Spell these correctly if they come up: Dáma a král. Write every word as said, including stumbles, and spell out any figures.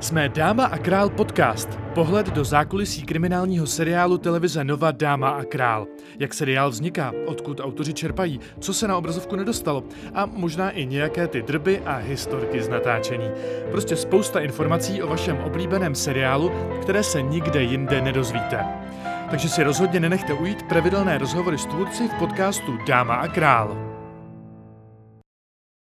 Jsme Dáma a král podcast. Pohled do zákulisí kriminálního seriálu televize Nova Dáma a král. Jak seriál vzniká, odkud autoři čerpají, co se na obrazovku nedostalo a možná i nějaké ty drby a historky z natáčení. Prostě spousta informací o vašem oblíbeném seriálu, které se nikde jinde nedozvíte. Takže si rozhodně nenechte ujít pravidelné rozhovory s tvůrci v podcastu Dáma a král.